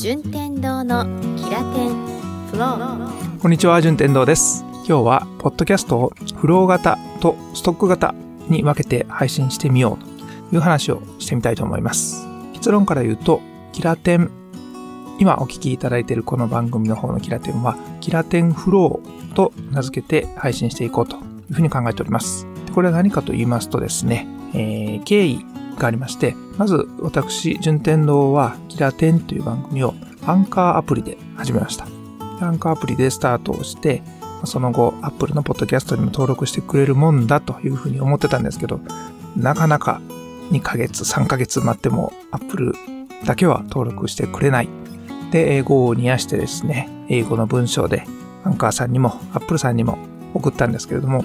順天堂のキラテンフロー。こんにちは、順天堂です。今日はポッドキャストをフロー型とストック型に分けて配信してみようという話をしてみたいと思います。結論から言うと、キラテン、今お聞きいただいているこの番組の方のキラテンはキラテンフローと名付けて配信していこうというふうに考えております。これは何かと言いますとですね、経緯がありまして、まず私順天堂はキラテンという番組をアンカーアプリで始めました。アンカーアプリでスタートをして、その後アップルのポッドキャストにも登録してくれるもんだというふうに思ってたんですけど、なかなか2ヶ月3ヶ月待ってもアップルだけは登録してくれないで、英語を煮やしてですね、英語の文章でアンカーさんにもアップルさんにも送ったんですけれども、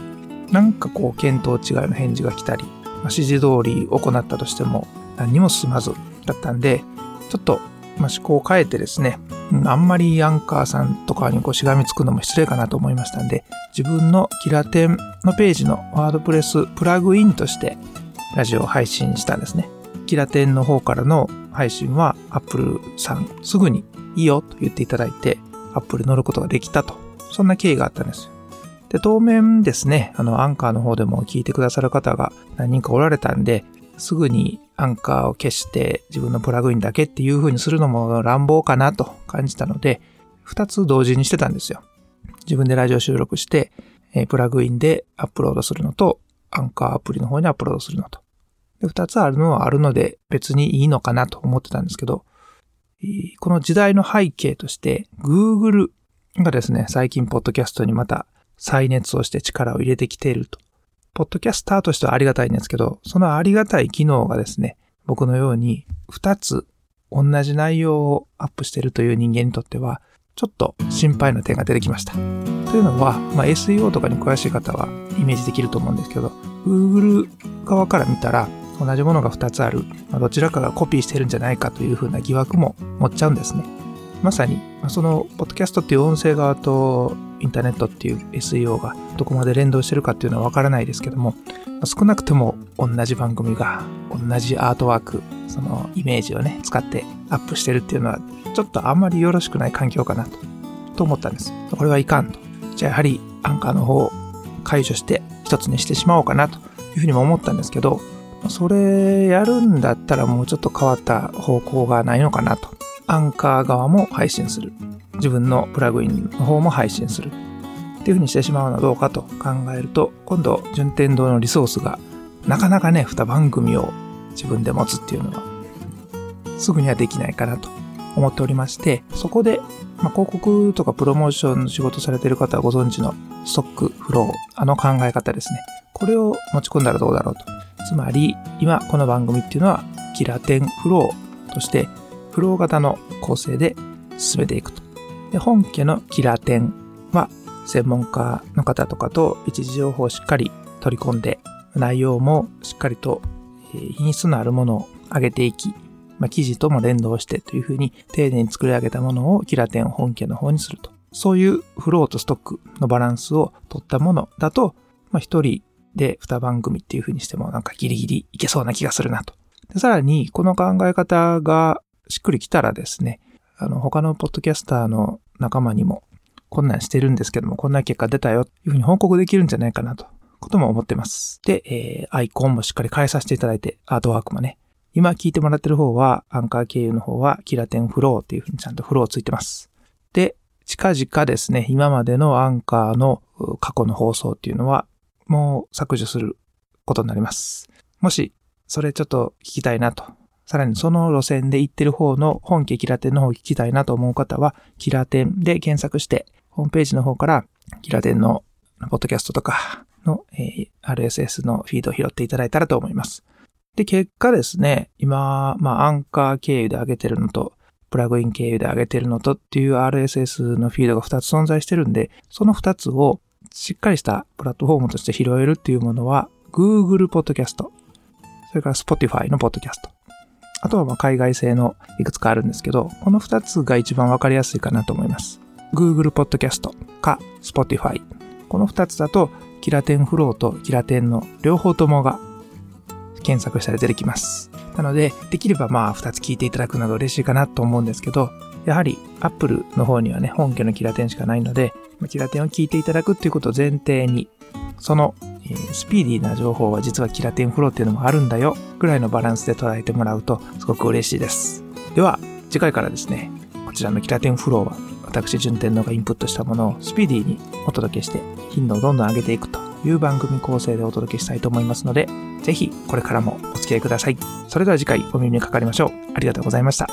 なんかこう見当違いの返事が来たり、指示通り行ったとしても何にも進まずだったんで、ちょっと思考を変えてですね、あんまりアンカーさんとかにこうしがみつくのも失礼かなと思いましたんで、自分のキラテンのページのワードプレスプラグインとしてラジオを配信したんですね。キラテンの方からの配信は Apple さんすぐにいいよと言っていただいて Apple に乗ることができたと、そんな経緯があったんですよ。で、当面ですね、アンカーの方でも聞いてくださる方が何人かおられたんで、すぐにアンカーを消して自分のプラグインだけっていう風にするのも乱暴かなと感じたので、2つ同時にしてたんですよ。自分でラジオ収録してプラグインでアップロードするのと、アンカーアプリの方にアップロードするのと、で2つあるのはあるので別にいいのかなと思ってたんですけど、この時代の背景として Google がですね、最近ポッドキャストにまた再熱をして力を入れてきていると。ポッドキャスターとしてはありがたいんですけど、そのありがたい機能がですね、僕のように2つ同じ内容をアップしているという人間にとってはちょっと心配な点が出てきました。というのは、SEO とかに詳しい方はイメージできると思うんですけど、 Google 側から見たら同じものが2つある、どちらかがコピーしてるんじゃないかというふうな疑惑も持っちゃうんですね。まさにそのポッドキャストっていう音声側とインターネットっていう SEO がどこまで連動してるかっていうのはわからないですけども、少なくとも同じ番組が同じアートワーク、そのイメージをね使ってアップしてるっていうのはちょっとあんまりよろしくない環境かなと思ったんです。これはいかんと。じゃあやはりアンカーの方を解除して一つにしてしまおうかなというふうにも思ったんですけど、それやるんだったらもうちょっと変わった方向がないのかなと。アンカー側も配信する、自分のプラグインの方も配信するっていう風にしてしまうのはどうかと考えると、今度順天堂のリソースがなかなかね、2番組を自分で持つっていうのはすぐにはできないかなと思っておりまして、そこで、広告とかプロモーションの仕事されている方はご存知のストックフロー、考え方ですね、これを持ち込んだらどうだろうと。つまり今この番組っていうのはキラテンフローとしてフロー型の構成で進めていくと。で、本家のキラテンは専門家の方とかと一時情報をしっかり取り込んで、内容もしっかりと品質のあるものを上げていき、記事とも連動してというふうに丁寧に作り上げたものをキラテン本家の方にすると。そういうフローとストックのバランスを取ったものだと、一人で2番組っていう風にしてもなんかギリギリいけそうな気がするなと。で、さらにこの考え方がしっくりきたらですね、他のポッドキャスターの仲間にもこんなんしてるんですけども、こんな結果出たよという風に報告できるんじゃないかなとことも思ってます。で、アイコンもしっかり変えさせていただいて、アートワークもね、今聞いてもらってる方はアンカー経由の方はキラテンフローっていう風にちゃんとフローついてます。で、近々ですね、今までのアンカーの過去の放送っていうのはもう削除することになります。もしそれちょっと聞きたいなと、さらにその路線で行ってる方の本家キラテンの方を聞きたいなと思う方は、キラテンで検索してホームページの方からキラテンのポッドキャストとかの RSS のフィードを拾っていただいたらと思います。で、結果ですね、今アンカー経由で上げてるのとプラグイン経由で上げてるのとっていう RSS のフィードが2つ存在してるんで、その2つをしっかりしたプラットフォームとして拾えるっていうものは Google ポッドキャスト、それから Spotify のポッドキャスト、あとは海外製のいくつかあるんですけど、この2つが一番わかりやすいかなと思います。 Google ポッドキャストか Spotify、 この2つだとキラテンフローとキラテンの両方ともが検索したら出てきます。なので、できれば2つ聞いていただくのが嬉しいかなと思うんですけど、やはり Apple の方にはね、本家のキラテンしかないので、キラテンを聞いていただくっていうことを前提に、そのスピーディーな情報は実はキラテンフローっていうのもあるんだよぐらいのバランスで捉えてもらうとすごく嬉しいです。では次回からですね、こちらのキラテンフローは私順天堂がインプットしたものをスピーディーにお届けして、頻度をどんどん上げていくという番組構成でお届けしたいと思いますので、ぜひこれからもお付き合いください。それでは次回お耳にかかりましょう。ありがとうございました。